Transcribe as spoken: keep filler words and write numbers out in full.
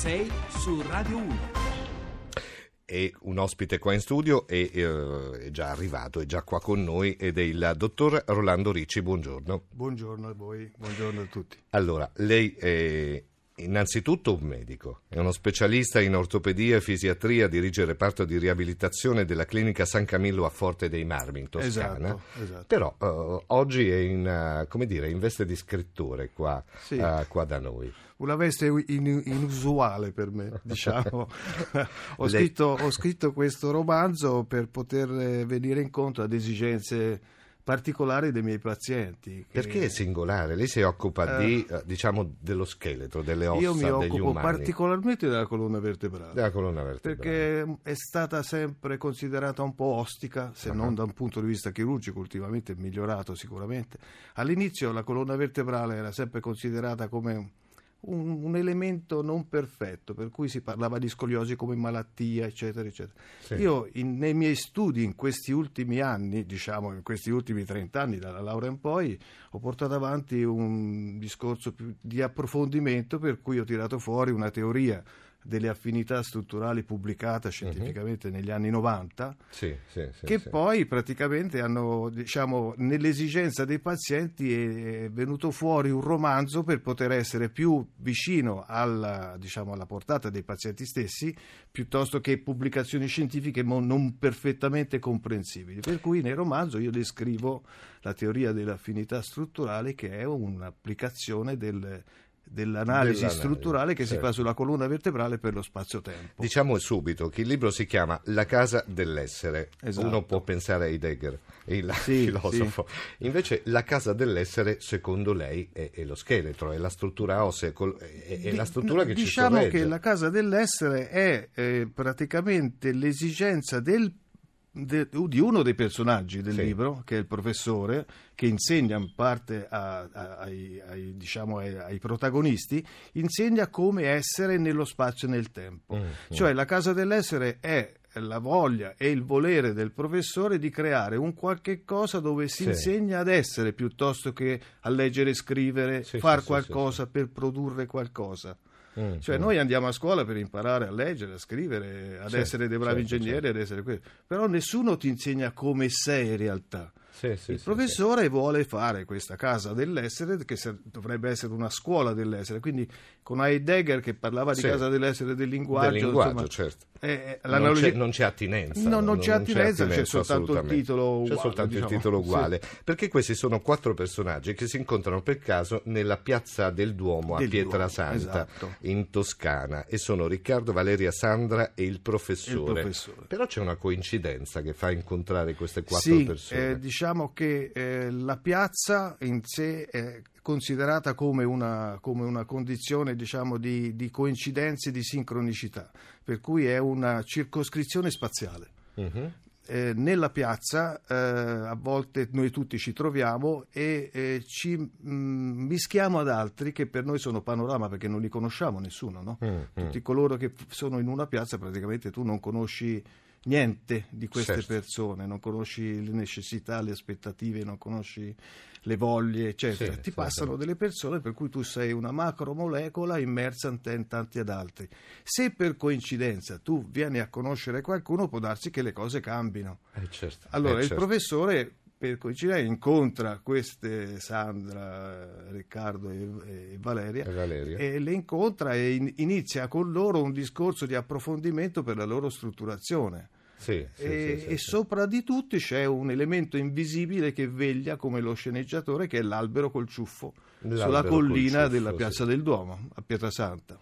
sei su Radio uno. E un ospite qua in studio è, eh, è già arrivato, è già qua con noi, ed è il dottor Rolando Ricci. Buongiorno. Buongiorno a voi, buongiorno a tutti. Allora, lei è innanzitutto un medico, è uno specialista in ortopedia e fisiatria, dirige il reparto di riabilitazione della clinica San Camillo a Forte dei Marmi in Toscana. Esatto, esatto. Però eh, oggi è in, come dire, in veste di scrittore qua, sì. eh, qua da noi. Una veste in, inusuale per me, diciamo. ho, scritto, ho scritto questo romanzo per poter venire incontro ad esigenze particolari dei miei pazienti. Perché è singolare? Lei si occupa uh, di, diciamo, dello scheletro, delle ossa, degli umani. Io mi occupo particolarmente della colonna vertebrale. Della colonna vertebrale. Perché è stata sempre considerata un po' ostica, se uh-huh. non da un punto di vista chirurgico, ultimamente è migliorato sicuramente. All'inizio la colonna vertebrale era sempre considerata come un Un, un elemento non perfetto, per cui si parlava di scoliosi come malattia, eccetera, eccetera. Sì. Io in, nei miei studi in questi ultimi anni, diciamo in questi ultimi trent'anni, dalla laurea in poi, ho portato avanti un discorso più di approfondimento, per cui ho tirato fuori una teoria delle affinità strutturali pubblicata scientificamente uh-huh. negli anni novanta, sì, sì, sì, che sì. poi praticamente hanno, diciamo, nell'esigenza dei pazienti è venuto fuori un romanzo per poter essere più vicino alla, diciamo, alla portata dei pazienti stessi, piuttosto che pubblicazioni scientifiche non perfettamente comprensibili. Per cui nel romanzo io descrivo la teoria delle affinità strutturali, che è un'applicazione del Dell'analisi, dell'analisi strutturale che certo. si fa sulla colonna vertebrale per lo spazio-tempo. Diciamo subito che il libro si chiama La casa dell'essere. Esatto. Uno può pensare a Heidegger, il sì, filosofo. Sì. Invece la casa dell'essere, secondo lei, è, è lo scheletro, è la struttura ossea, è, è la struttura che diciamo ci sorregge. Diciamo che la casa dell'essere è eh, praticamente l'esigenza del De, di uno dei personaggi del sì. libro, che è il professore, che insegna in parte a, a, ai, ai, diciamo, ai, ai protagonisti, insegna come essere nello spazio e nel tempo. Mm-hmm. Cioè la casa dell'essere è la voglia e il volere del professore di creare un qualche cosa dove si sì. insegna ad essere, piuttosto che a leggere e scrivere, sì, far sì, qualcosa sì, sì. per produrre qualcosa. Mm, cioè mm. noi andiamo a scuola per imparare a leggere, a scrivere, ad certo, essere dei bravi certo, ingegneri, certo. ad essere questo, però nessuno ti insegna come sei in realtà. Sì, sì, il professore sì, sì. vuole fare questa casa dell'essere, che dovrebbe essere una scuola dell'essere, quindi con Heidegger che parlava di sì. casa dell'essere del linguaggio, del linguaggio insomma, certo. eh, non, c'è, non c'è attinenza, no, non, non c'è attinenza, c'è soltanto il titolo uguale, c'è soltanto diciamo. il titolo uguale sì. perché questi sono quattro personaggi che si incontrano per caso nella piazza del Duomo del a Pietrasanta Duomo, esatto. in Toscana, e sono Riccardo, Valeria, Sandra e il professore. il professore però c'è una coincidenza che fa incontrare queste quattro sì, persone. eh, diciamo Diciamo che eh, la piazza in sé è considerata come una, come una condizione, diciamo, di, di coincidenze, di sincronicità, per cui è una circoscrizione spaziale. Uh-huh. Eh, nella piazza eh, a volte noi tutti ci troviamo e eh, ci mh, mischiamo ad altri che per noi sono panorama, perché non li conosciamo nessuno, no? Uh-huh. Tutti coloro che sono in una piazza praticamente tu non conosci niente di queste certo. persone, non conosci le necessità, le aspettative, non conosci le voglie, eccetera. Sì, ti passano delle persone per cui tu sei una macromolecola immersa in, te, in tanti ad altri. Se per coincidenza tu vieni a conoscere qualcuno, può darsi che le cose cambino. Eh, certo. Allora eh, il certo. professore, per coincidenza, incontra queste Sandra, Riccardo e, e, Valeria, e Valeria e le incontra e in, inizia con loro un discorso di approfondimento per la loro strutturazione. Sì, sì, e, sì, sì, e sì. sopra di tutti c'è un elemento invisibile che veglia come lo sceneggiatore, che è l'albero col ciuffo, l'albero sulla collina col ciuffo, della piazza sì. del Duomo a Pietrasanta.